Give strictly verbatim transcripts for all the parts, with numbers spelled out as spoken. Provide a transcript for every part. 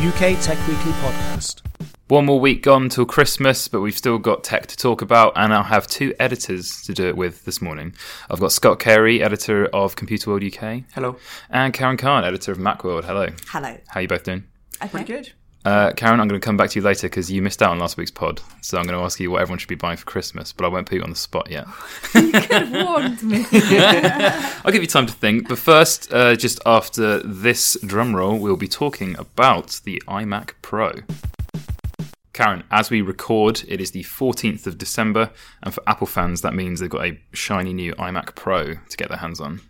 U K Tech Weekly Podcast. One more week gone till Christmas, but we've still got tech to talk about, and I'll have two editors to do it with this morning. I've got Scott Carey, editor of Computer World U K. Hello. And Karen Khan, editor of Macworld. Hello. Hello. How are you both doing? Okay. Pretty good. Uh, Karen, I'm going to come back to you later because you missed out on last week's pod, so I'm going to ask you what everyone should be buying for Christmas, but I won't put you on the spot yet. You could have warned me. I'll give you time to think, but first, uh, just after this drumroll, we'll be talking about the iMac Pro. Karen, as we record, it is the fourteenth of December, and for Apple fans, that means they've got a shiny new iMac Pro to get their hands on.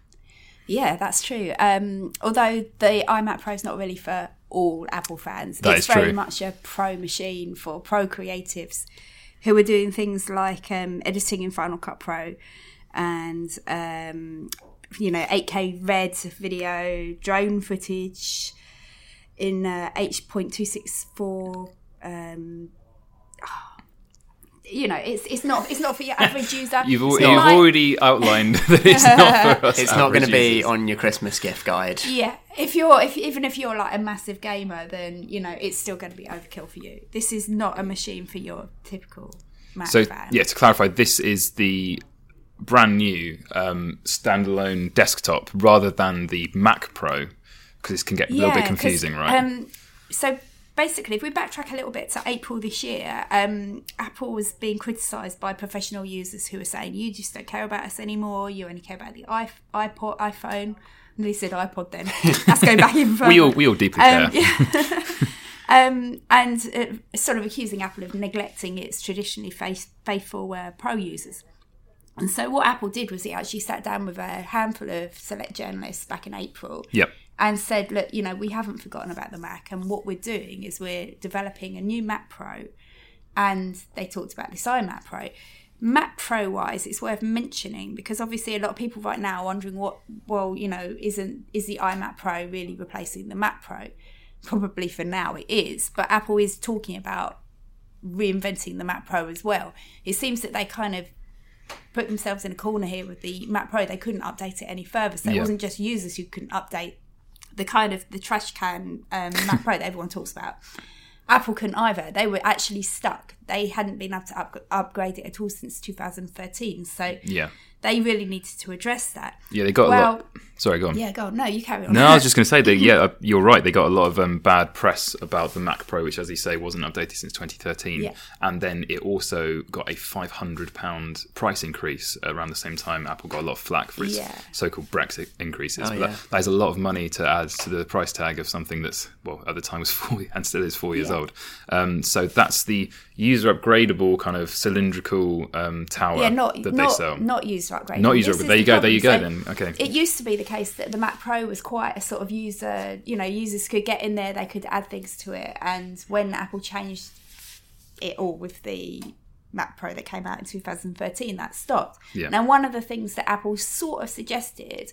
Yeah, that's true. Um, although the iMac Pro is not really for all Apple fans. That it's is very true. Much a pro machine for pro creatives who are doing things like um, editing in Final Cut Pro and, um, you know, eight K RED video, drone footage in uh, H point two six four. Um, oh, You know, it's it's not it's not for your average user. You've, al- you've like... already outlined that it's not for us. It's not going to be on your Christmas gift guide. Yeah, if you're if even if you're like a massive gamer, then you know it's still going to be overkill for you. This is not a machine for your typical Mac so, fan. So yeah, to clarify, this is the brand new um, standalone desktop rather than the Mac Pro, because this can get yeah, a little bit confusing, right? Um, so. Basically, if we backtrack a little bit to April this year, um, Apple was being criticised by professional users who were saying, you just don't care about us anymore, you only care about the iPod, iPhone. And they said iPod then. That's going back in front. We all, we all deeply um, care. Yeah. um, and uh, sort of accusing Apple of neglecting its traditionally faith, faithful uh, pro users. And so what Apple did was it actually sat down with a handful of select journalists back in April. Yep. And said, look, you know, we haven't forgotten about the Mac, and what we're doing is we're developing a new Mac Pro, and they talked about this iMac Pro. Mac Pro-wise, it's worth mentioning, because obviously a lot of people right now are wondering what, well, you know, isn't is the iMac Pro really replacing the Mac Pro? Probably for now it is, but Apple is talking about reinventing the Mac Pro as well. It seems that they kind of put themselves in a corner here with the Mac Pro. They couldn't update it any further, so yeah. It wasn't just users who couldn't update the kind of the trash can um, Mac Pro that everyone talks about. Apple couldn't either. They were actually stuck. They hadn't been able to up- upgrade it at all since two thousand thirteen. So yeah. They really needed to address that. Yeah, they got well, a lot. Sorry, go on. Yeah, go on. No, you carry on. No, I was just going to say that, yeah, you're right. They got a lot of um, bad press about the Mac Pro, which, as you say, wasn't updated since twenty thirteen. Yeah. And then it also got a five hundred pounds price increase around the same time. Apple got a lot of flack for its yeah. so-called Brexit increases. Oh, but yeah. that, that is a lot of money to add to the price tag of something that's, well, at the time was four and still is four years yeah. old. Um, so that's the user upgradable kind of cylindrical um, tower yeah, not, that not, they sell. Not user upgradable. Not user upgradable. There the you go. There you go. So then okay. It used to be the case that the Mac Pro was quite a sort of user. You know, users could get in there. They could add things to it. And when Apple changed it all with the Mac Pro that came out in two thousand thirteen, that stopped. Yeah. Now, one of the things that Apple sort of suggested,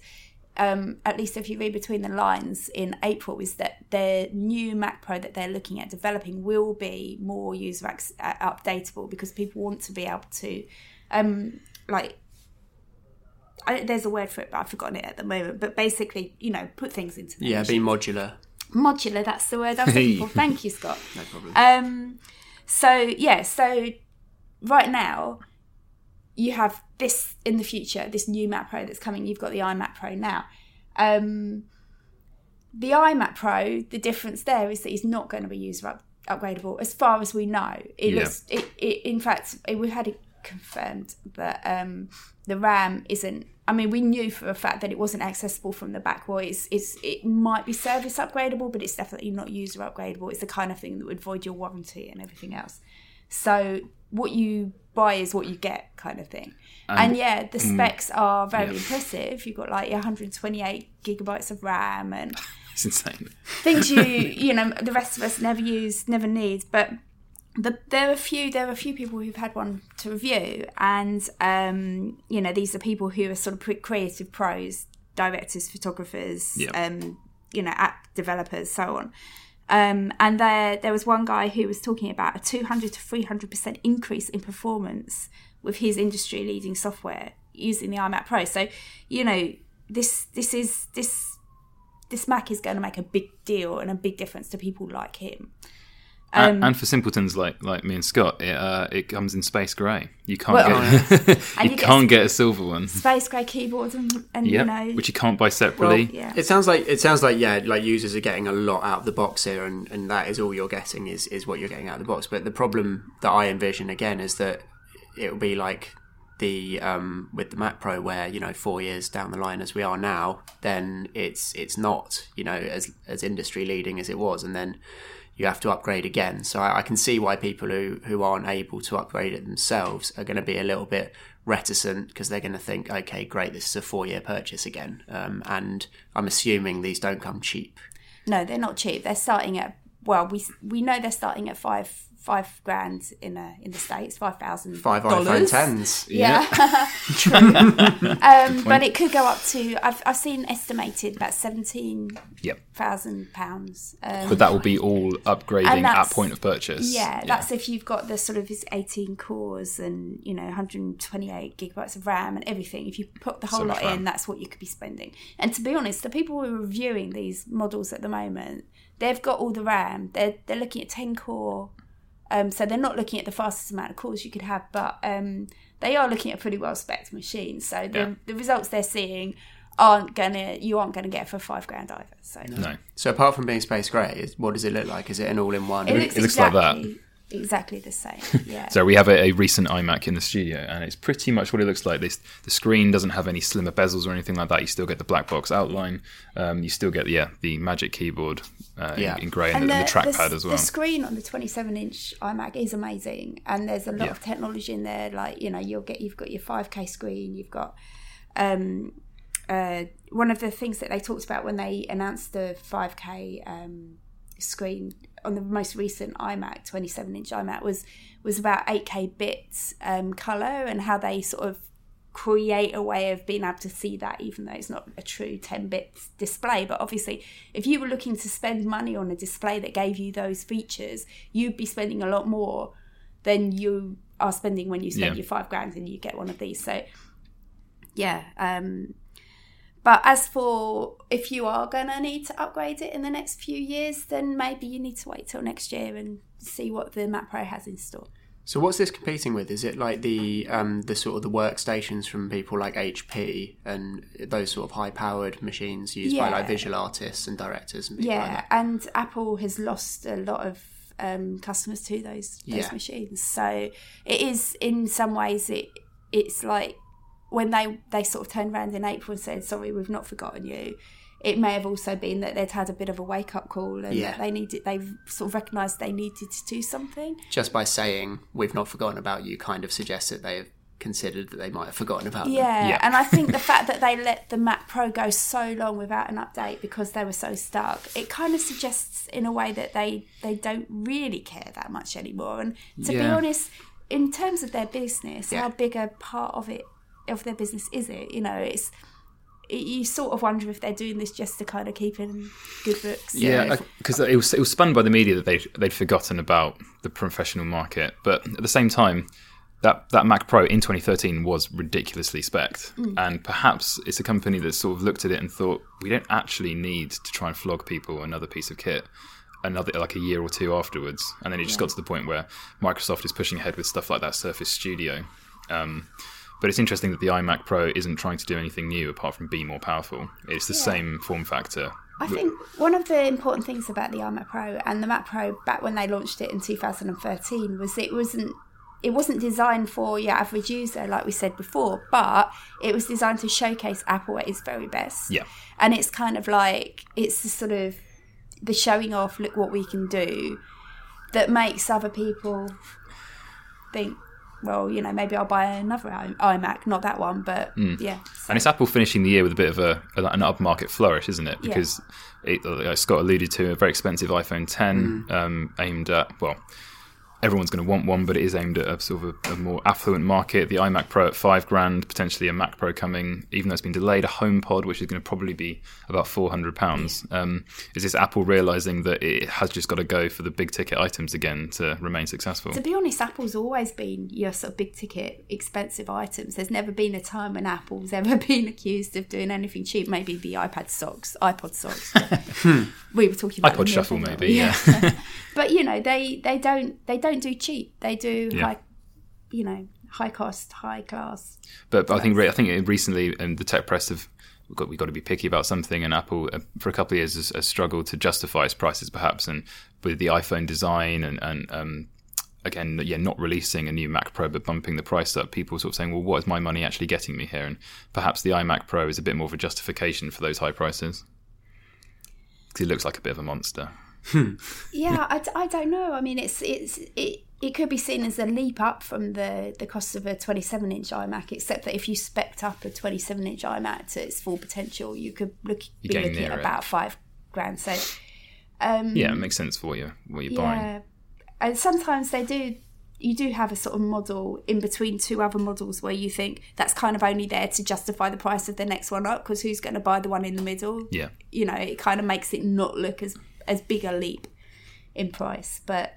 um, at least if you read between the lines in April, is that their new Mac Pro that they're looking at developing will be more user ac- updatable because people want to be able to, um, like, I, there's a word for it, but I've forgotten it at the moment. But basically, you know, put things into them. Yeah, be modular. Modular, that's the word I was looking for. Thank you, Scott. No problem. Um, so, yeah, so right now, you have this in the future, this new Mac Pro that's coming. You've got the iMac Pro now. Um, the iMac Pro, the difference there is that it's not going to be user up- upgradable, as far as we know. It yeah. looks, it, it, in fact, it, we had it confirmed that um, the RAM isn't. I mean, we knew for a fact that it wasn't accessible from the back wall. It's, it's, it might be service upgradable, but it's definitely not user upgradable. It's the kind of thing that would void your warranty and everything else. So what you buy is what you get, kind of thing. Um, and yeah, the specs mm, are very yeah. impressive. You've got like one hundred twenty-eight gigabytes of RAM and it's insane. Things you, you know, the rest of us never use, never need. But the, there are a few, there are a few people who've had one to review, and um, you know, these are people who are sort of creative pros, directors, photographers, yeah. um, you know, app developers, so on. Um, and there there was one guy who was talking about a two hundred to three hundred percent increase in performance with his industry-leading software using the iMac Pro. So, you know, this this is this this Mac is going to make a big deal and a big difference to people like him. Um, and, and for simpletons like, like me and Scott, it uh, it comes in space grey. You can't well, get you, you can't get, get a silver one. Space grey keyboards and, and yep, you know, which you can't buy separately. Well, yeah. It sounds like it sounds like yeah, like users are getting a lot out of the box here, and, and that is all you're getting is, is what you're getting out of the box. But the problem that I envision again is that it will be like the um, with the Mac Pro, where you know four years down the line as we are now, then it's it's not you know as as industry leading as it was, and then you have to upgrade again. So I, I can see why people who, who aren't able to upgrade it themselves are going to be a little bit reticent, because they're going to think, okay, great, this is a four-year purchase again. Um, and I'm assuming these don't come cheap. No, they're not cheap. They're starting at, well, we we know they're starting at five five grand in a, in the States, five thousand dollars. Five iPhone tens. Yeah, yeah. True. um, but it could go up to, I've I've seen estimated about seventeen thousand pounds. Yep. Um, but that will be all upgrading at point of purchase. Yeah, yeah, that's if you've got the sort of his eighteen cores and, you know, one hundred twenty-eight gigabytes of RAM and everything. If you put the whole so lot in, that's what you could be spending. And to be honest, the people who are reviewing these models at the moment, they've got all the RAM. They're, they're looking at ten core. Um, so they're not looking at the fastest amount of cores you could have, but um, they are looking at pretty well-spec'd machines. So the, yeah. the results they're seeing aren't gonna you aren't gonna get for five grand either. So no. no. So apart from being space grey, what does it look like? Is it an all-in-one? It looks, it looks exactly, like that. Exactly the same. Yeah. So we have a, a recent iMac in the studio, and it's pretty much what it looks like. This the screen doesn't have any slimmer bezels or anything like that. You still get the black box outline. Um, you still get yeah the magic keyboard uh, yeah. in, in grey and, and the, the trackpad the, as well. The screen on the twenty-seven inch iMac is amazing, and there's a lot yeah. of technology in there. Like you know you'll get you've got your five K screen. You've got um, uh, one of the things that they talked about when they announced the five K um, screen on the most recent iMac, twenty-seven inch iMac, was was about eight K bits um, colour, and how they sort of create a way of being able to see that, even though it's not a true ten bit display. But obviously, if you were looking to spend money on a display that gave you those features, you'd be spending a lot more than you are spending when you spend yeah. your five grand and you get one of these. So, yeah. Um, But as for if you are going to need to upgrade it in the next few years, then maybe you need to wait till next year and see what the Mac Pro has in store. So what's this competing with? Is it like the um, the sort of the workstations from people like H P and those sort of high-powered machines used yeah. by like visual artists and directors and people yeah, like that? Yeah, and Apple has lost a lot of um, customers to those, those yeah. machines. So it is, in some ways, it it's like, when they, they sort of turned around in April and said, sorry, we've not forgotten you, it may have also been that they'd had a bit of a wake-up call and yeah. that they needed, they sort of recognised they needed to do something. Just by saying, we've not forgotten about you, kind of suggests that they've considered that they might have forgotten about yeah. them. Yeah, and I think the fact that they let the Mac Pro go so long without an update because they were so stuck, it kind of suggests in a way that they, they don't really care that much anymore. And to yeah. be honest, in terms of their business, yeah. how big a part of it of their business is it? You know, it's it, you sort of wonder if they're doing this just to kind of keep in good books. Yeah, because you know. it was it was spun by the media that they they'd forgotten about the professional market, but at the same time, that that Mac Pro in twenty thirteen was ridiculously spec'd, mm. and perhaps it's a company that sort of looked at it and thought, we don't actually need to try and flog people another piece of kit. Another like a year or two afterwards, and then it just yeah. got to the point where Microsoft is pushing ahead with stuff like that Surface Studio. Um, But it's interesting that the iMac Pro isn't trying to do anything new apart from be more powerful. It's the yeah. same form factor. I think one of the important things about the iMac Pro and the Mac Pro back when they launched it in two thousand thirteen was it wasn't it wasn't designed for your average user, like we said before, but it was designed to showcase Apple at its very best. Yeah. And it's kind of like, it's the sort of the showing off, look what we can do, that makes other people think, well, you know, maybe I'll buy another iMac, not that one, but mm. yeah. So. And it's Apple finishing the year with a bit of a an upmarket flourish, isn't it? Because, yeah. it, like Scott alluded to, a very expensive iPhone ten mm. um, aimed at, well, everyone's going to want one, but it is aimed at a sort of a, a more affluent market. The iMac Pro at five grand, potentially a Mac Pro coming, even though it's been delayed, a HomePod, which is going to probably be about four hundred pounds. Mm. Um, is this Apple realising that it has just got to go for the big ticket items again to remain successful? To be honest, Apple's always been your sort of big ticket, expensive items. There's never been a time when Apple's ever been accused of doing anything cheap. Maybe the iPad socks, iPod socks. We were talking about iPod Shuffle, maybe, yeah. yeah. But, you know, they, they don't they don't don't do cheap, they do yeah. high, you know, high cost, high class. But, but I think I think recently, and the tech press have we've got, we've got to be picky about something, and Apple uh, for a couple of years has, has struggled to justify its prices, perhaps, and with the iPhone design and and um again, yeah, not releasing a new Mac Pro but bumping the price up, people sort of saying, well, what is my money actually getting me here? And perhaps the iMac Pro is a bit more of a justification for those high prices because it looks like a bit of a monster. yeah, I, I don't know. I mean, it's it's it, it could be seen as a leap up from the, the cost of a twenty-seven inch iMac, except that if you spec'd up a twenty-seven inch iMac to its full potential, you could look be looking at about five grand. So, um, yeah, it makes sense for what you're, what you're yeah. buying. And sometimes they do. You do have a sort of model in between two other models where you think that's kind of only there to justify the price of the next one up, because who's going to buy the one in the middle? Yeah, you know, it kind of makes it not look as as big a leap in price. But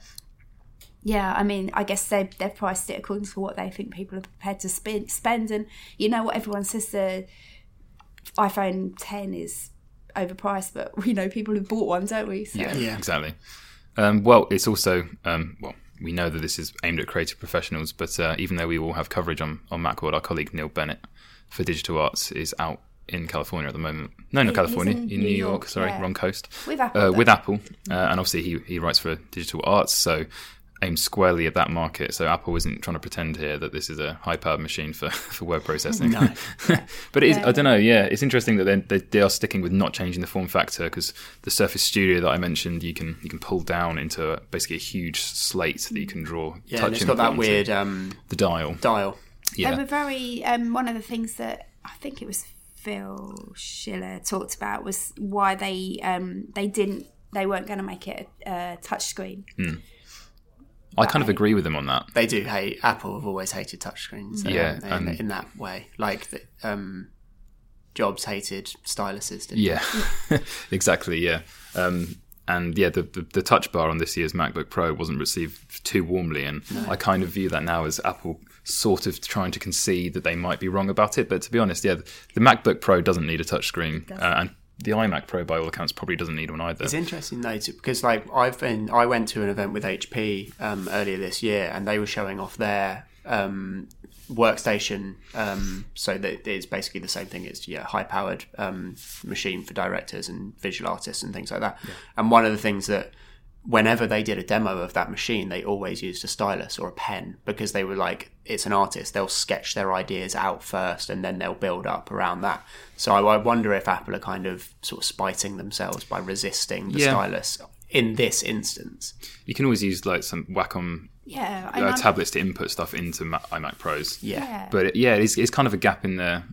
yeah, I mean, I guess they, they've priced it according to what they think people are prepared to spend, spend. And you know what, everyone says the iPhone ten is overpriced, but we know people have bought one, don't we? So. Yeah, yeah, exactly. Um, well, it's also, um, well, we know that this is aimed at creative professionals, but uh, even though we all have coverage on, on Macworld, our colleague Neil Bennett for Digital Arts is out in California at the moment. No, not California. In New York, sorry, yeah. wrong coast. With Apple. Uh, with Apple. Uh, and obviously he, he writes for Digital Arts, so aimed squarely at that market. So Apple isn't trying to pretend here that this is a high-powered machine for, for word processing. No. yeah. But it is, yeah. I don't know, yeah, it's interesting that they, they are sticking with not changing the form factor, because the Surface Studio that I mentioned, you can you can pull down into a, basically a huge slate that you can draw. Yeah, touch and it's got that weird... Um, the dial. Dial. Yeah. They were very... Um, one of the things that I think it was... Phil Schiller talked about was why they um, they didn't they weren't going to make it a, a touchscreen. Mm. I kind of agree with them on that. They do hate Apple. Have always hated touchscreens. Yeah, they, um, in that way, like the, um, Jobs hated styluses. Didn't yeah, they? exactly. Yeah, um, and yeah, the, the the touch bar on this year's MacBook Pro wasn't received too warmly, and no. I kind of view that now as Apple sort of trying to concede that they might be wrong about it. But to be honest, yeah, the MacBook Pro doesn't need a touchscreen, uh, and the iMac Pro, by all accounts, probably doesn't need one either. It's interesting though, too, because like I've been, I went to an event with H P um, earlier this year, and they were showing off their um, workstation, um, so that it's basically the same thing. It's a yeah, high-powered um, machine for directors and visual artists and things like that. Yeah. And one of the things that whenever they did a demo of that machine, they always used a stylus or a pen, because they were like, it's an artist. They'll sketch their ideas out first and then they'll build up around that. So I wonder if Apple are kind of sort of spiting themselves by resisting the yeah. stylus in this instance. You can always use like some Wacom yeah, uh, tablets to input stuff into Ma- iMac Pros. Yeah. yeah. But it, yeah, it's, it's kind of a gap in their,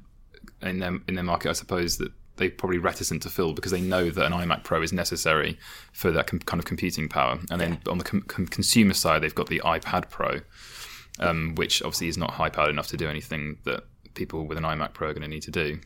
in their, in their market, I suppose, that they're probably reticent to fill, because they know that an iMac Pro is necessary for that com- kind of computing power. And then yeah. on the com- com- consumer side, they've got the iPad Pro, um, which obviously is not high-powered enough to do anything that people with an iMac Pro are going to need to do.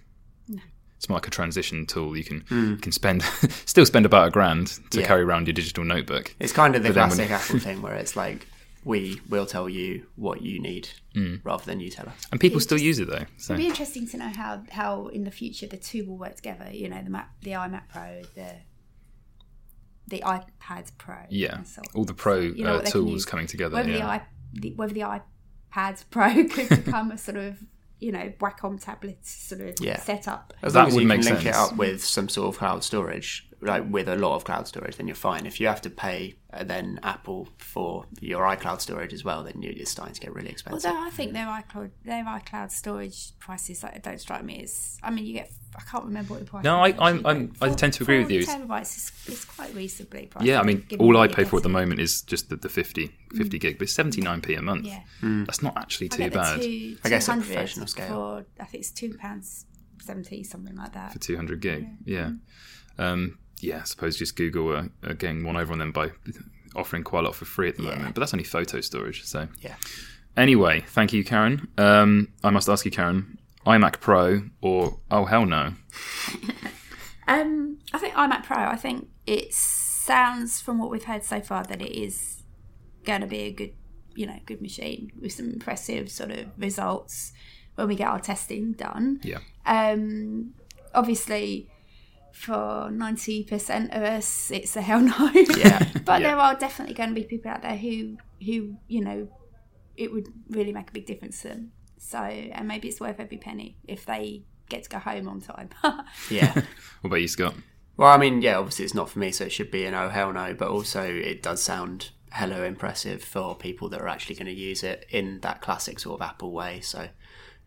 No. It's more like a transition tool. You can mm. you can spend still spend about a grand to yeah. carry around your digital notebook. It's kind of the classic when... Apple thing where it's like, we will tell you what you need mm. rather than you tell us. And people still use it though. So. It'd be interesting to know how, how in the future the two will work together. You know, the Mac, the iMac Pro, the the iPad Pro. Yeah, and so on. All the Pro so, you know, uh, tools coming together. Whether, yeah. the I, the, whether the iPad Pro could become a sort of you know, Wacom tablets sort of yeah. set up. As long as you can link it up with some sort of cloud storage, like with a lot of cloud storage, then you're fine. If you have to pay uh, then Apple for your iCloud storage as well, then you're starting to get really expensive. Although I think their iCloud their iCloud storage prices like don't strike me as, I mean, you get, I can't remember what the price no, is. No, I I'm, I'm, I tend to agree with you. Terabytes is, is quite reasonably priced. Yeah, I mean, all I pay for at the moment is just the, the fifty, fifty mm. gig, but it's seventy-nine p a month. Yeah. Mm. That's not actually too I bad. Two, I guess at professional scale. For, I think it's two pounds seventy, something like that. For two hundred gig, yeah. yeah. Mm. Um, yeah, I suppose just Google are, are getting one over on them by offering quite a lot for free at the yeah. moment, but that's only photo storage. So yeah. Anyway, thank you, Karen. Um, I must ask you, Karen, iMac Pro or oh hell no? um, I think iMac Pro. I think it sounds, from what we've heard so far, that it is going to be a good, you know, good machine with some impressive sort of results when we get our testing done. Yeah. Um, obviously. For ninety percent of us, it's a hell no. Yeah. But yeah. there are definitely going to be people out there who, who you know, it would really make a big difference to them. So, and maybe it's worth every penny if they get to go home on time. yeah. What about you, Scott? Well, I mean, yeah, obviously it's not for me, so it should be an oh hell no. But also, it does sound hello impressive for people that are actually going to use it in that classic sort of Apple way. So,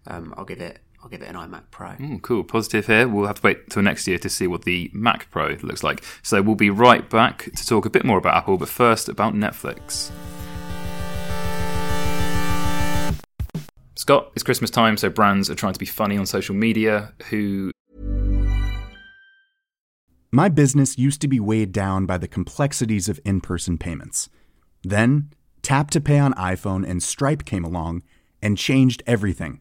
um, I'll give it. I'll give it an iMac Pro. Mm, cool. Positive here. We'll have to wait till next year to see what the Mac Pro looks like. So we'll be right back to talk a bit more about Apple, but first about Netflix. Scott, it's Christmas time, so brands are trying to be funny on social media. Who... My business used to be weighed down by the complexities of in-person payments. Then, Tap to Pay on iPhone and Stripe came along and changed everything.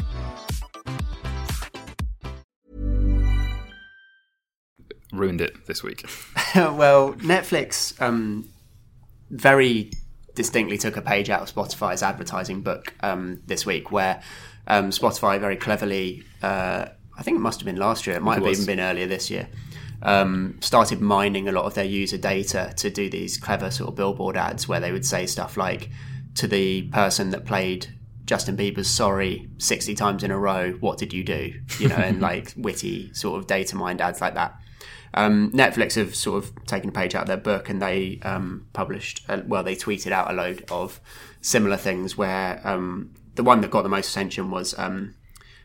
Ruined it this week. Well, Netflix um, very distinctly took a page out of Spotify's advertising book um, this week, where um, Spotify very cleverly, uh, I think it must have been last year, it might it have was. even been earlier this year, um, started mining a lot of their user data to do these clever sort of billboard ads where they would say stuff like, to the person that played Justin Bieber's Sorry sixty times in a row, what did you do? You know, and like witty sort of data mined ads like that. Um, Netflix have sort of taken a page out of their book, and they um, published, uh, well, they tweeted out a load of similar things where um, the one that got the most attention was um,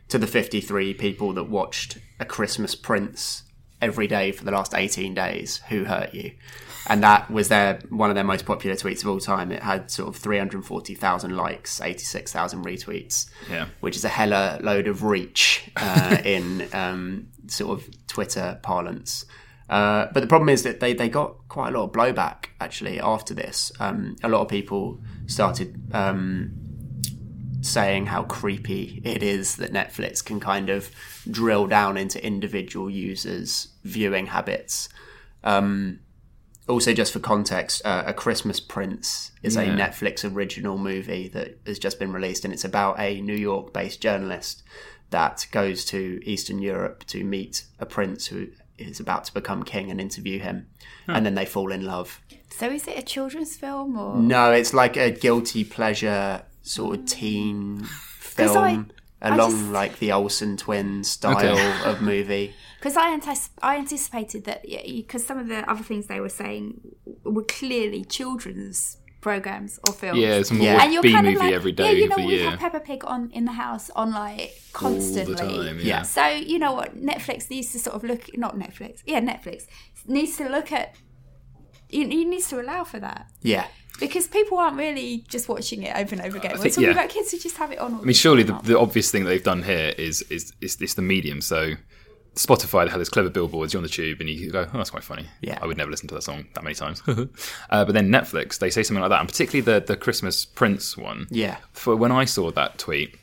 to the fifty-three people that watched A Christmas Prince every day for the last eighteen days, who hurt you? And that was their one of their most popular tweets of all time. It had sort of three hundred forty thousand likes, eighty-six thousand retweets, yeah. which is a hella load of reach uh, in um, sort of Twitter parlance. Uh, but the problem is that they, they got quite a lot of blowback, actually, after this. Um, a lot of people started um, saying how creepy it is that Netflix can kind of drill down into individual users' viewing habits. Um, also, just for context, uh, A Christmas Prince is yeah. a Netflix original movie that has just been released, and it's about a New York-based journalist that goes to Eastern Europe to meet a prince who is about to become king and interview him, huh. and then they fall in love. So is it a children's film? Or no, it's like a guilty pleasure sort of teen film, I, along I just... like the Olsen twins style okay. of movie. Because I, antici- I anticipated that, because yeah, some of the other things they were saying were clearly children's programs or films. Yeah, it's more yeah. and you're B kind of movie like, every day yeah, you know, of the we year. Have Peppa Pig on in the house on like constantly. All the time, yeah. yeah. So you know what, Netflix needs to sort of look. Not Netflix. Yeah, Netflix needs to look at. You, you need to allow for that. Yeah. Because people aren't really just watching it over and over again. We're think, talking yeah. about kids who just have it on. All I mean, surely the, the obvious thing that they've done here is is is, is the medium. So. Spotify had this clever billboards, you're on the tube and you go, oh, that's quite funny. Yeah. I would never listen to that song that many times. uh, but then Netflix, they say something like that, and particularly the, the Christmas Prince one. Yeah. For when I saw that tweet,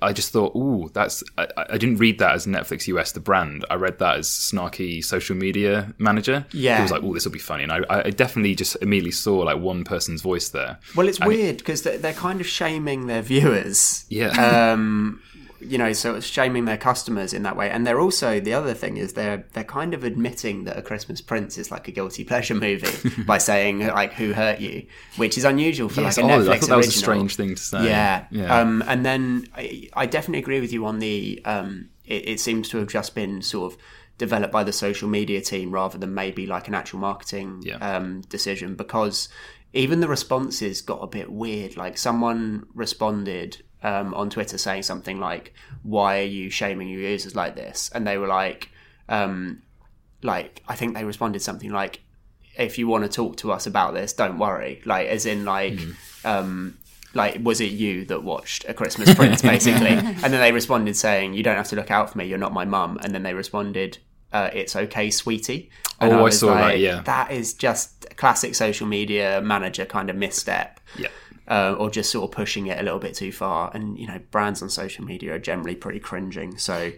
I just thought, ooh, that's... I, I didn't read that as Netflix U S, the brand. I read that as snarky social media manager. Yeah. It was like, oh, this will be funny. And I, I definitely just immediately saw like one person's voice there. Well, it's and weird because they're, they're kind of shaming their viewers. Yeah. Um... You know, so it's shaming their customers in that way. And they're also, the other thing is they're they're kind of admitting that A Christmas Prince is like a guilty pleasure movie by saying, like, who hurt you? Which is unusual for yes, like a Netflix original. I thought that was a strange thing to say. Yeah. yeah. Um, and then I, I definitely agree with you on the, um, it, it seems to have just been sort of developed by the social media team rather than maybe like an actual marketing yeah. um, decision, because even the responses got a bit weird. Like someone responded... Um, on Twitter saying something like, why are you shaming your users like this? And they were like, um, like I think they responded something like, if you want to talk to us about this, don't worry. Like, as in like, mm. um, like was it you that watched A Christmas Prince, basically? And then they responded saying, you don't have to look out for me, you're not my mum. And then they responded, uh, it's okay, sweetie. And oh, I, I saw like, that, yeah. That is just classic social media manager kind of misstep. Yeah. Uh, or just sort of pushing it a little bit too far. And, you know, brands on social media are generally pretty cringing. So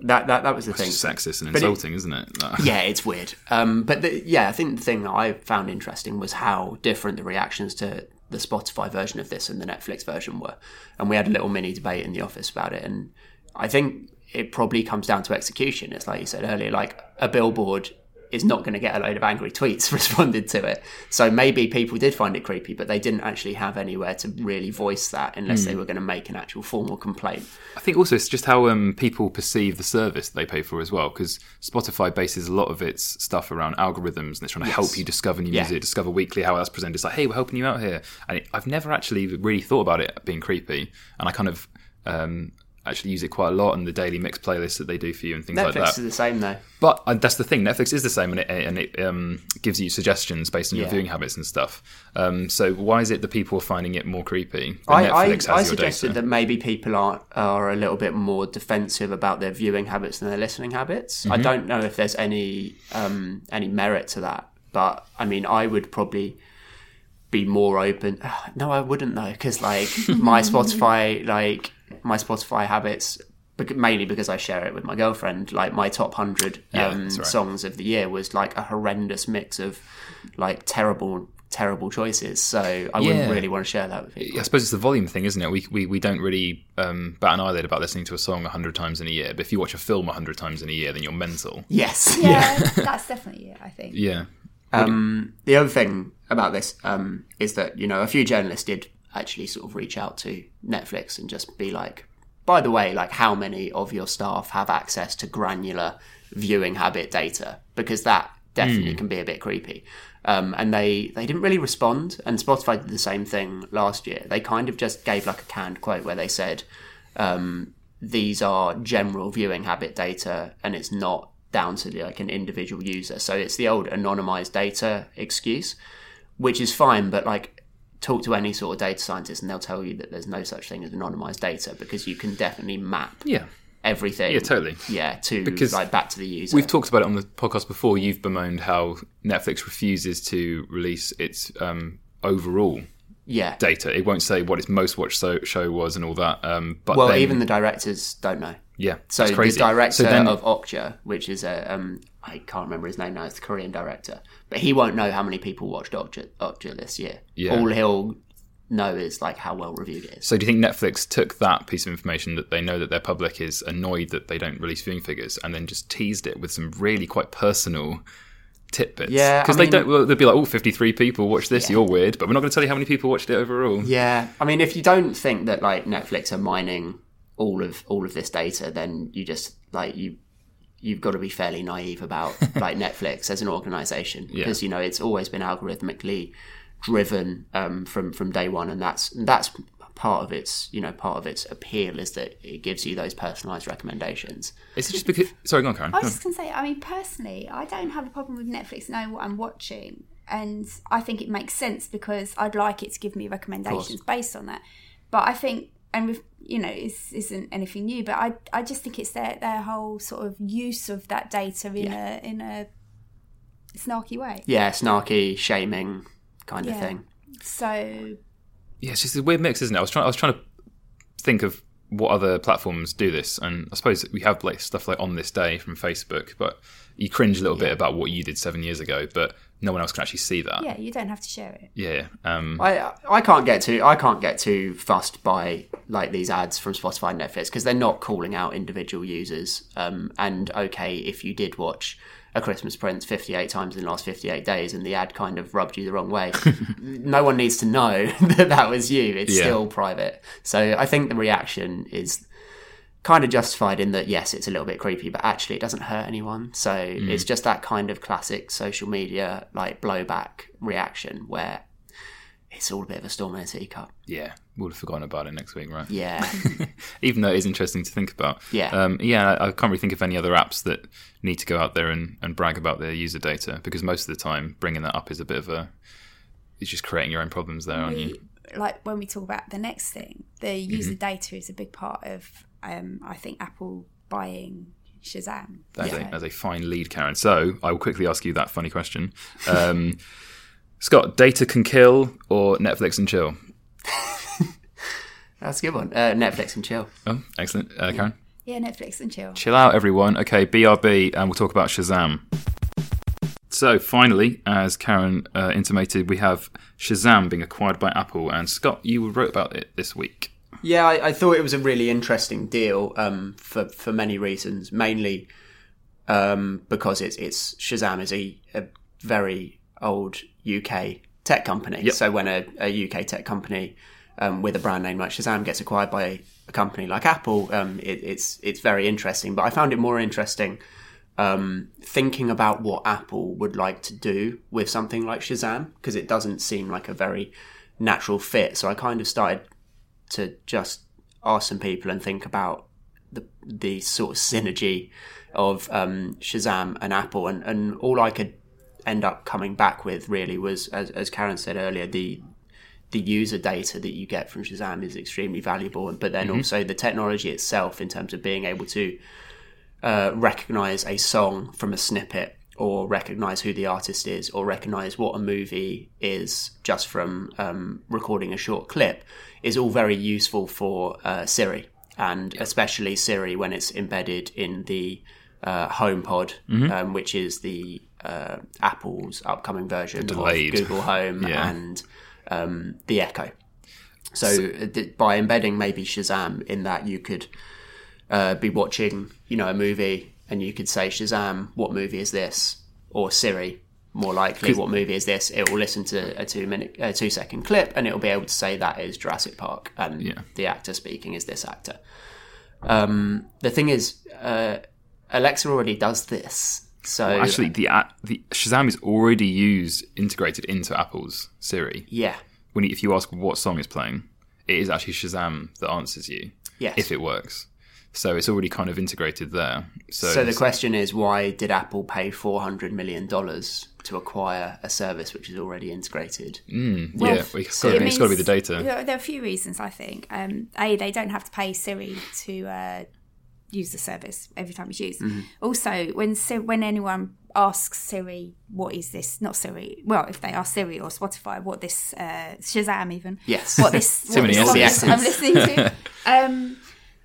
that that, that was the it's thing. It's sexist and but insulting, it, isn't it? No. Yeah, it's weird. Um, but, the, yeah, I think the thing that I found interesting was how different the reactions to the Spotify version of this and the Netflix version were. And we had a little mini debate in the office about it. And I think it probably comes down to execution. It's like you said earlier, like a billboard is not going to get a load of angry tweets responded to it. So maybe people did find it creepy, but they didn't actually have anywhere to really voice that unless mm. they were going to make an actual formal complaint. I think also it's just how um, people perceive the service that they pay for as well, because Spotify bases a lot of its stuff around algorithms and it's trying to yes. help you discover new yeah. music, discover weekly, how that's presented. It's like, hey, we're helping you out here. And I've never actually really thought about it being creepy. And I kind of um, actually use it quite a lot in the daily mix playlists that they do for you and things Netflix like that. Netflix is the same though. But uh, that's the thing, Netflix is the same and it, and it um, gives you suggestions based on yeah. your viewing habits and stuff. Um, so why is it that people are finding it more creepy? I, Netflix I, has I your suggested data? That maybe people are, are a little bit more defensive about their viewing habits than their listening habits. Mm-hmm. I don't know if there's any um, any merit to that. But I mean, I would probably... be more open. No, I wouldn't though, because like my Spotify, like my Spotify habits, mainly because I share it with my girlfriend. Like my top hundred yeah, um, right. songs of the year was like a horrendous mix of like terrible, terrible choices. So I yeah. wouldn't really want to share that with people. I suppose it's the volume thing, isn't it? We we we don't really um, bat an eyelid about listening to a song a hundred times in a year. But if you watch a film a hundred times in a year, then you're mental. Yes, yeah, yeah. That's definitely it. I think. Yeah. Um, the other thing about this um, is that, you know, a few journalists did actually sort of reach out to Netflix and just be like, by the way, like how many of your staff have access to granular viewing habit data? Because that definitely mm. can be a bit creepy. Um, and they, they didn't really respond. And Spotify did the same thing last year. They kind of just gave like a canned quote where they said, um, these are general viewing habit data and it's not down to like an individual user. So it's the old anonymized data excuse, which is fine, but like talk to any sort of data scientist and they'll tell you that there's no such thing as anonymized data because you can definitely map yeah. everything. Yeah, totally. Yeah, to because like back to the user. We've talked about it on the podcast before. You've bemoaned how Netflix refuses to release its um, overall yeah. data. It won't say what its most watched so- show was and all that. Um, but well, then... even the directors don't know. Yeah, so that's crazy. The director so then... of Okja, which is a um, I can't remember his name now. It's a Korean director, but he won't know how many people watched Okja, Okja this year. Yeah. All he'll know is like how well reviewed it is. So do you think Netflix took that piece of information that they know that their public is annoyed that they don't release viewing figures, and then just teased it with some really quite personal tidbits? Yeah, because they mean, don't. Well, they'd be like, "Oh, fifty-three people watched this. Yeah. You're weird," but we're not going to tell you how many people watched it overall. Yeah, I mean, if you don't think that like Netflix are mining all of all of this data, then you just like you you've got to be fairly naive about like Netflix as an organization, because yeah. you know it's always been algorithmically driven um from from day one, and that's that's part of its you know part of its appeal is that it gives you those personalized recommendations. Is it just because sorry go on Karen I was just gonna say I mean personally I don't have a problem with Netflix knowing what I'm watching, and I think it makes sense because I'd like it to give me recommendations based on that. But I think and we've you know this isn't anything new, but I I just think it's their their whole sort of use of that data in yeah. a in a snarky way. Yeah, snarky, shaming kind yeah. of thing. So yeah, it's just a weird mix, isn't it? I was trying I was trying to think of what other platforms do this, and I suppose we have like stuff like On This Day from Facebook, but you cringe a little yeah. bit about what you did seven years ago, but no one else can actually see that. Yeah, you don't have to share it. Yeah, um, I I can't get too I can't get too fussed by like these ads from Spotify and Netflix because they're not calling out individual users. Um, and okay, if you did watch A Christmas Prince fifty-eight times in the last fifty-eight days, and the ad kind of rubbed you the wrong way, no one needs to know that that was you. It's yeah. still private. So I think the reaction is kind of justified in that, yes, it's a little bit creepy, but actually it doesn't hurt anyone. So mm. it's just that kind of classic social media like blowback reaction where it's all a bit of a storm in a teacup. Yeah, we'll have forgotten about it next week, right? Yeah. Even though it is interesting to think about. Yeah. Um, yeah, I can't really think of any other apps that need to go out there and, and brag about their user data, because most of the time bringing that up is a bit of a... It's just creating your own problems there, we, aren't you? Like when we talk about the next thing, the user mm-hmm. data is a big part of... Um, I think Apple buying Shazam. As, yeah. a, as a fine lead, Karen. So I will quickly ask you that funny question. Um, Scott, data can kill or Netflix and chill? That's a good one. Uh, Netflix and chill. Oh, excellent. Uh, Karen? Yeah, Netflix and chill. Chill out, everyone. Okay, B R B, and we'll talk about Shazam. So finally, as Karen uh, intimated, we have Shazam being acquired by Apple. And Scott, you wrote about it this week. Yeah, I, I thought it was a really interesting deal um, for for many reasons. Mainly um, because it's it's Shazam is a, a very old U K tech company. Yep. So when a, a U K tech company um, with a brand name like Shazam gets acquired by a company like Apple, um, it, it's it's very interesting. But I found it more interesting um, thinking about what Apple would like to do with something like Shazam, because it doesn't seem like a very natural fit. So I kind of started to just ask some people and think about the the sort of synergy of um, Shazam and Apple, and, and all I could end up coming back with really was, as, as Karen said earlier, the the user data that you get from Shazam is extremely valuable, but then mm-hmm. also the technology itself in terms of being able to uh, recognise a song from a snippet, or recognise who the artist is, or recognise what a movie is just from um, recording a short clip, is all very useful for uh, Siri, and yeah. especially Siri when it's embedded in the uh, HomePod, mm-hmm. um, which is the uh, Apple's upcoming version Delayed. of Google Home yeah. and um, the Echo. So, so th- by embedding maybe Shazam in that, you could uh, be watching, you know, a movie, and you could say, Shazam, what movie is this? Or Siri, more likely, what movie is this? It will listen to a two-minute, a two-second clip, and it will be able to say that is Jurassic Park, and yeah. the actor speaking is this actor. Um, the thing is, uh, Alexa already does this. So well, actually, the, the Shazam is already used, integrated into Apple's Siri. Yeah. When you, if you ask what song is playing, it is actually Shazam that answers you. Yes. If it works. So it's already kind of integrated there. So, so the question is, why did Apple pay four hundred million dollars to acquire a service which is already integrated? Mm, well, yeah, it's got, it it's got to be the data. There are a few reasons, I think. Um, A, they don't have to pay Siri to uh, use the service every time it's used. Mm-hmm. Also, when when anyone asks Siri, what is this? Not Siri. Well, if they ask Siri or Spotify, what this, uh, Shazam even. Yes. What this, what this song I'm listening to. Um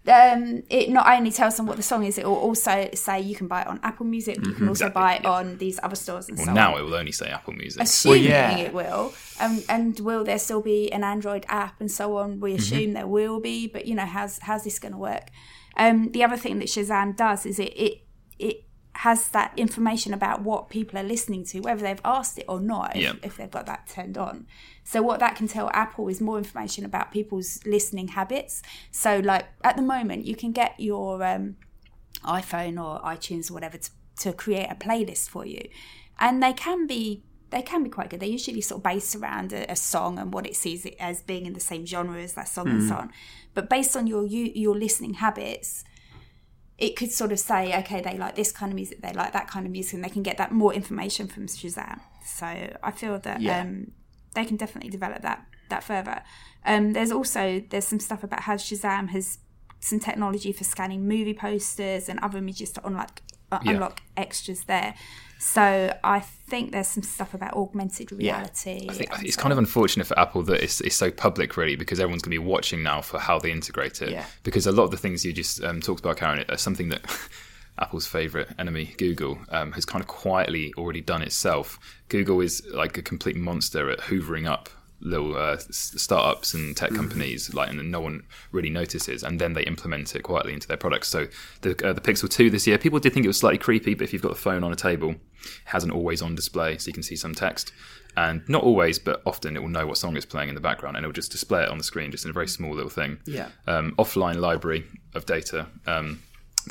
Um, it not only tells them what the song is, it will also say you can buy it on Apple Music, but you can mm-hmm, also exactly, buy it yeah. on these other stores and well, so on. Well, now it will only say Apple Music. Assuming well, yeah. it will. Um, and will there still be an Android app and so on? We assume mm-hmm. there will be, but, you know, how's how's this going to work? Um, the other thing that Shazam does is it, it it has that information about what people are listening to, whether they've asked it or not, if, yeah. if they've got that turned on. So what that can tell Apple is more information about people's listening habits. So, like, at the moment, you can get your um, iPhone or iTunes or whatever to, to create a playlist for you. And they can be they can be quite good. They're usually sort of based around a, a song and what it sees it as being in the same genre as that song mm. and so on. But based on your you, your listening habits, it could sort of say, okay, they like this kind of music, they like that kind of music, and they can get that more information from Shazam. So I feel that... Yeah. Um, they can definitely develop that that further. Um, there's also there's some stuff about how Shazam has some technology for scanning movie posters and other images to unlock uh, yeah. unlock extras there. So I think there's some stuff about augmented reality. Yeah. I think it's kind of unfortunate for Apple that it's, it's so public, really, because everyone's going to be watching now for how they integrate it. Yeah. Because a lot of the things you just um, talked about, Karen, are something that Apple's favorite enemy, Google, um, has kind of quietly already done itself. Google is like a complete monster at hoovering up little uh, s- startups and tech companies, like, and no one really notices, and then they implement it quietly into their products. So the uh, the Pixel two this year, people did think it was slightly creepy, but if you've got the phone on a table, it has an always-on display, so you can see some text. And not always, but often it will know what song is playing in the background, and it will just display it on the screen, just in a very small little thing. Yeah. Um, offline library of data. Um,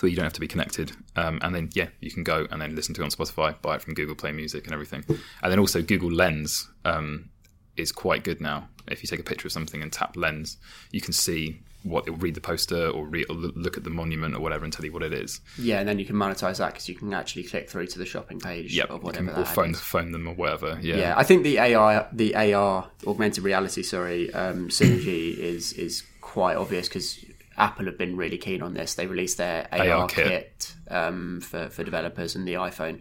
So you don't have to be connected. Um, and then, yeah, you can go and then listen to it on Spotify, buy it from Google Play Music and everything. And then also Google Lens um, is quite good now. If you take a picture of something and tap Lens, you can see what it'll read the poster or, re- or look at the monument or whatever and tell you what it is. Yeah, and then you can monetize that because you can actually click through to the shopping page yep, or whatever. Can, or phone, phone them or whatever. Yeah, yeah. I think the A R, the A R augmented reality, sorry, um, synergy is is quite obvious because Apple have been really keen on this. They released their A R, A R kit, kit um, for, for developers, and the iPhone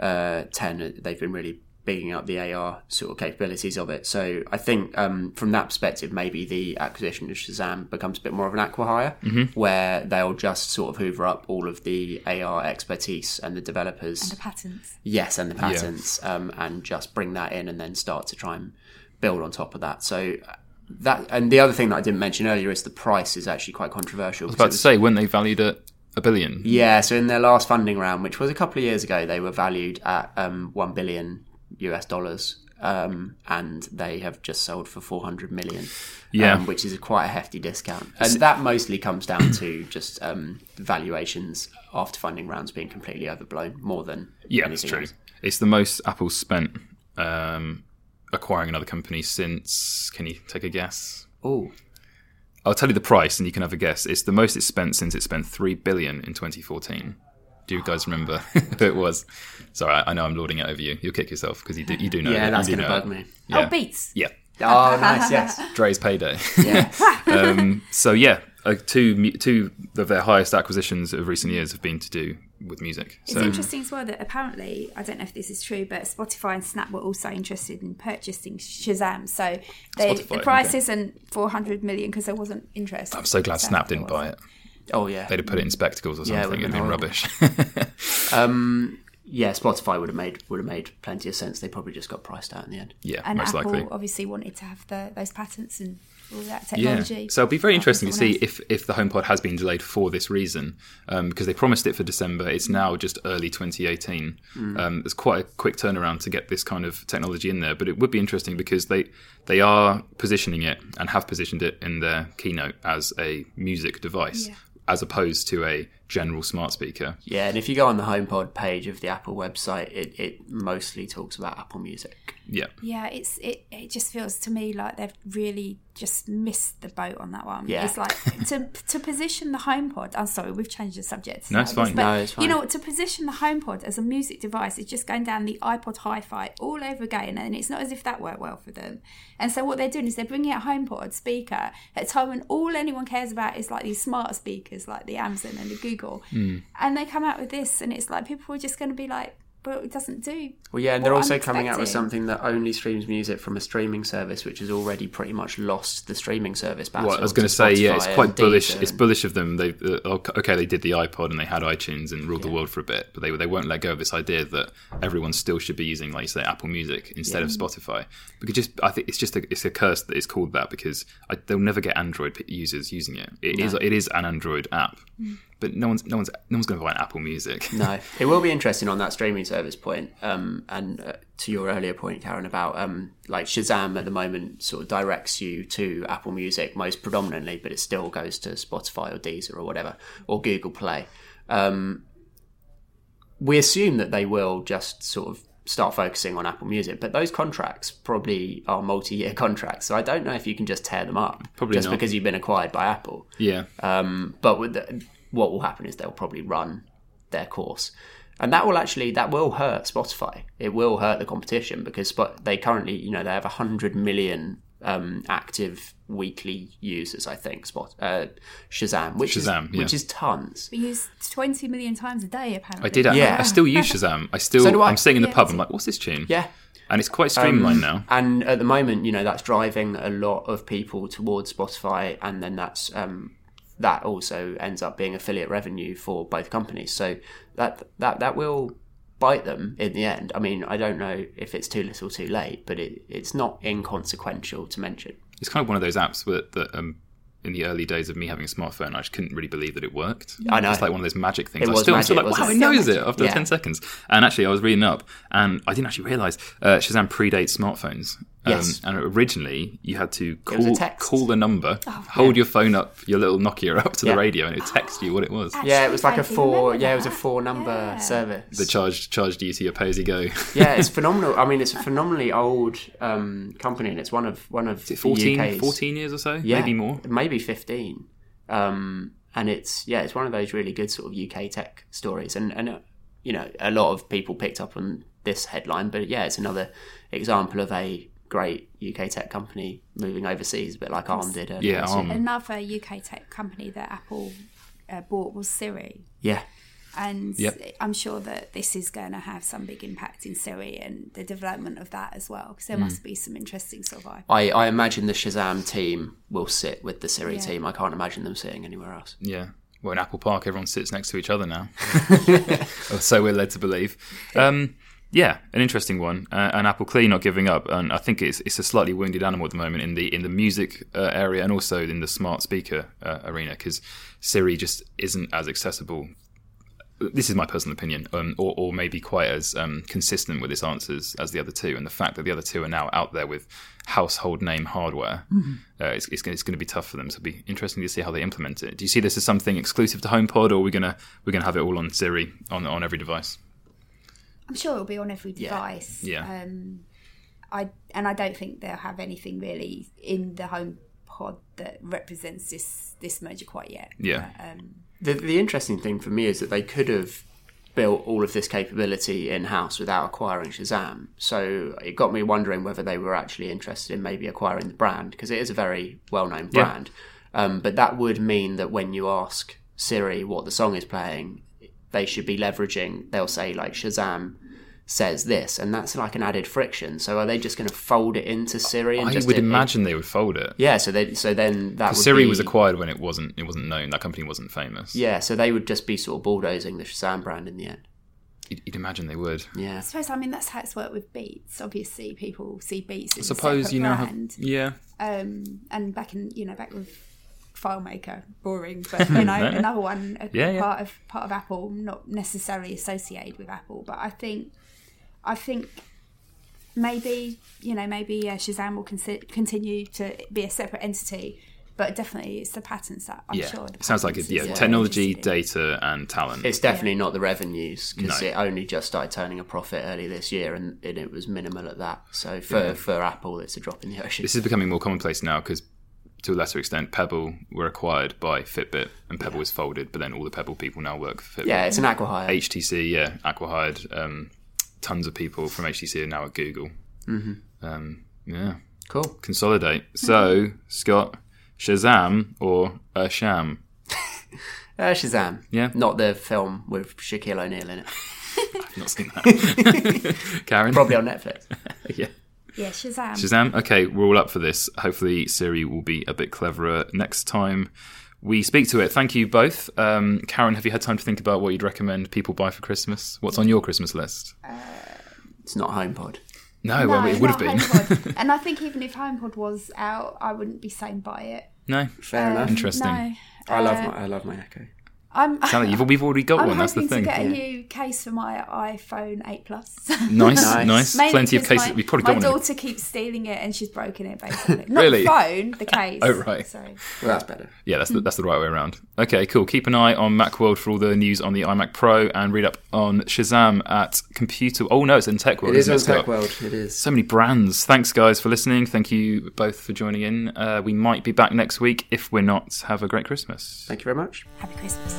uh, ten, they've been really bigging up the A R sort of capabilities of it. So I think um, from that perspective, maybe the acquisition of Shazam becomes a bit more of an acqui-hire, mm-hmm. where they'll just sort of hoover up all of the A R expertise and the developers. And the patents. Yes, and the patents, yeah. um, and just bring that in and then start to try and build on top of that. So... That and the other thing that I didn't mention earlier is the price is actually quite controversial. I was about was, to say, weren't they valued at a billion? Yeah, so in their last funding round, which was a couple of years ago, they were valued at um, one billion U S dollars, um, and they have just sold for four hundred million. Yeah, um, which is quite a hefty discount, and that mostly comes down to just um, valuations after funding rounds being completely overblown more than yeah, anything that's true. Else. It's the most Apple spent. Um, acquiring another company since, can you take a guess? Oh, I'll tell you the price and you can have a guess. It's the most it's spent since it spent three billion dollars in twenty fourteen. Do you guys remember who it was? Sorry, I know I'm lording it over you. You'll kick yourself because you do, you do know. Yeah, it. that's going to bug it. me. Yeah. Oh, Beats. Yeah. Oh, nice, yes. Dre's payday. Yeah. um, so yeah, uh, two two of their highest acquisitions of recent years have been to do with music. It's so interesting as well that apparently, I don't know if this is true, but Spotify and Snap were also interested in purchasing Shazam. So they, Spotify, the price okay. isn't four hundred million because there wasn't interest. I'm so glad Snap didn't buy it. Oh yeah, they'd have put it in spectacles or something. Yeah, it would have been rubbish. um, yeah, Spotify would have made would have made plenty of sense. They probably just got priced out in the end. Yeah, and most Apple likely. Obviously wanted to have the, those patents and all that technology. Yeah. So it'll be very interesting to see if, if the HomePod has been delayed for this reason, um, because they promised it for December. It's now just early twenty eighteen. Mm. Um, it's quite a quick turnaround to get this kind of technology in there, but it would be interesting because they, they are positioning it and have positioned it in their keynote as a music device. Yeah. As opposed to a general smart speaker. Yeah, and if you go on the HomePod page of the Apple website, it, it mostly talks about Apple Music. Yeah. Yeah, it's it, it just feels to me like they've really just missed the boat on that one. Yeah. It's like to to position the HomePod, I'm sorry, we've changed the subject. No, it's fine. But, no, it's fine. You know what, to position the HomePod as a music device is just going down the iPod hi-fi all over again, and it's not as if that worked well for them. And so what they're doing is they're bringing out HomePod speaker at a time when all anyone cares about is like these smart speakers like the Amazon and the Google. Mm. And they come out with this, and it's like people are just going to be like, but it doesn't do. Well, yeah, and they're also coming out with something that only streams music from a streaming service, which has already pretty much lost the streaming service battle. Well, I was going to say, yeah, it's quite bullish. It's bullish of them. They uh, okay, they did the iPod and they had iTunes and ruled yeah. the world for a bit, but they they won't let go of this idea that everyone still should be using, like you say, Apple Music instead yeah. of Spotify. Because just I think it's just a, it's a curse that it's called that, because I, they'll never get Android users using it. It no. is it is an Android app. Mm. But no one's no one's no one's going to buy an Apple Music. No, it will be interesting on that streaming service point. Um, and uh, to your earlier point, Karen, about um, like Shazam at the moment sort of directs you to Apple Music most predominantly, but it still goes to Spotify or Deezer or whatever, or Google Play. Um, we assume that they will just sort of start focusing on Apple Music, but those contracts probably are multi-year contracts, so I don't know if you can just tear them up probably just not. because you've been acquired by Apple. Yeah. Um, but with the, what will happen is they'll probably run their course, and that will actually that will hurt Spotify. It will hurt the competition, because they currently, you know, they have a hundred million um, active weekly users. I think Spot uh, Shazam, which Shazam, is yeah. which is tons. We use twenty million times a day. Apparently, I did. Actually. Yeah, I still use Shazam. I still. So do I. I'm sitting in the yeah, pub. I'm like, what's this tune? Yeah. And it's quite streamlined um, now. And at the moment, you know, that's driving a lot of people towards Spotify, and then that's. Um, that also ends up being affiliate revenue for both companies. So that that that will bite them in the end. I mean, I don't know if it's too little too late, but it, it's not inconsequential to mention. It's kind of one of those apps that, that um, in the early days of me having a smartphone, I just couldn't really believe that it worked. I know. It's like one of those magic things. It was I still, magic, still like, wow, it, it knows magic. it after yeah. ten seconds. And actually, I was reading up, and I didn't actually realise uh, Shazam predates smartphones. Um, yes. And originally, you had to call call the number, oh, hold yeah. your phone up, your little Nokia up to yeah. the radio, and it would text you what it was. Actually, yeah, it was like I a four. Yeah, it was a four-number yeah. service. The charged charged you to your Posey Go. Yeah, it's phenomenal. I mean, it's a phenomenally old um, company, and it's one of one of Is it fourteen, U K's fourteen years or so, yeah, maybe more, maybe fifteen. Um, and it's yeah, it's one of those really good sort of U K tech stories, and and uh, you know, a lot of people picked up on this headline, but yeah, it's another example of a great U K tech company moving overseas, a bit like Arm did. Yeah, Arm. Another U K tech company that Apple uh, bought was Siri. Yeah. And yep. I'm sure that this is going to have some big impact in Siri and the development of that as well, because there mm. must be some interesting sort of ideas. I, I imagine the Shazam team will sit with the Siri yeah. team. I can't imagine them sitting anywhere else. Yeah. Well, in Apple Park, everyone sits next to each other now. So we're led to believe. Um Yeah, an interesting one, uh, and Apple clearly not giving up, and I think it's it's a slightly wounded animal at the moment in the in the music uh, area, and also in the smart speaker uh, arena, because Siri just isn't as accessible. This is my personal opinion, um, or or maybe quite as um, consistent with its answers as the other two, and the fact that the other two are now out there with household name hardware, mm-hmm. uh, it's it's, it's going to be tough for them. So it'll be interesting to see how they implement it. Do you see this as something exclusive to HomePod, or are we gonna we're gonna have it all on Siri on on every device? I'm sure it'll be on every device. Yeah. yeah. Um, I and I don't think they'll have anything really in the HomePod that represents this this merger quite yet. Yeah. But, um, the the interesting thing for me is that they could have built all of this capability in house without acquiring Shazam. So it got me wondering whether they were actually interested in maybe acquiring the brand, because it is a very well known brand. Yeah. Um, but that would mean that when you ask Siri what the song is playing, they should be leveraging, they'll say like Shazam says this, and that's like an added friction. So are they just going to fold it into Siri? And I just would in, imagine in, they would fold it. Yeah, so they so then that would Siri be, was acquired when it wasn't it wasn't known. That company wasn't famous. Yeah, so they would just be sort of bulldozing the Shazam brand in the end. You'd, you'd imagine they would. Yeah, I suppose. I mean, that's how it's worked with Beats. Obviously, people see Beats as a separate you know, brand. Have, yeah. Um, and back in you know back with. FileMaker, boring, but you know another one a yeah, yeah. part of part of Apple, not necessarily associated with Apple, but I think I think maybe you know maybe uh, Shazam will con- continue to be a separate entity, but definitely it's the patents that I'm yeah. sure. It sounds like it, yeah, yeah. technology, data, and talent. It's definitely yeah. not the revenues, because no. it only just started turning a profit early this year, and, and it was minimal at that. So for yeah. for Apple, it's a drop in the ocean. This is becoming more commonplace now because, to a lesser extent, Pebble were acquired by Fitbit, and Pebble yeah. was folded, but then all the Pebble people now work for Fitbit. Yeah, it's an acqui-hire. H T C, yeah, acqui-hired. Um, tons of people from H T C are now at Google. Mm-hmm. Um, yeah. Cool. Consolidate. So, Scott, Shazam or a sham? uh, Shazam. Yeah. Not the film with Shaquille O'Neal in it. not seen that. Karen? Probably on Netflix. Yeah. Yeah, Shazam. Shazam. Okay, we're all up for this. Hopefully Siri will be a bit cleverer next time we speak to it. Thank you both. Um, Karen, have you had time to think about what you'd recommend people buy for Christmas? What's on your Christmas list? Uh, it's not HomePod. No, no well, it would have been. And I think even if HomePod was out, I wouldn't be saying buy it. No, fair um, enough. Interesting. No. Uh, I love my I love my Echo. I'm. Sally, you've, we've already got I'm one. That's the thing. I'm hoping to get a new case for my iPhone eight Plus. Nice, nice. Mainly plenty of cases. My, we've probably got one. My daughter keeps stealing it, and she's broken it basically. Not really? The phone, the case. Oh right. Sorry. Well, that's better. Yeah, that's the, that's the right way around. Okay, cool. Keep an eye on Macworld for all the news on the iMac Pro, and read up on Shazam at Computer. Oh no, it's in TechWorld. It is on TechWorld. It is. So many brands. Thanks, guys, for listening. Thank you both for joining in. Uh, we might be back next week. If we're not, have a great Christmas. Thank you very much. Happy Christmas.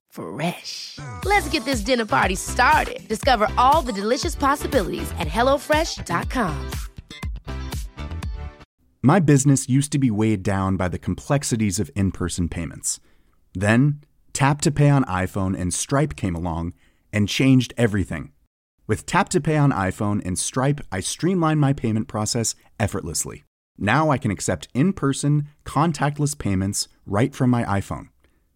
Fresh. Let's get this dinner party started. Discover all the delicious possibilities at HelloFresh dot com. My business used to be weighed down by the complexities of in-person payments. Then, Tap to Pay on iPhone and Stripe came along and changed everything. With Tap to Pay on iPhone and Stripe, I streamlined my payment process effortlessly. Now I can accept in-person, contactless payments right from my iPhone.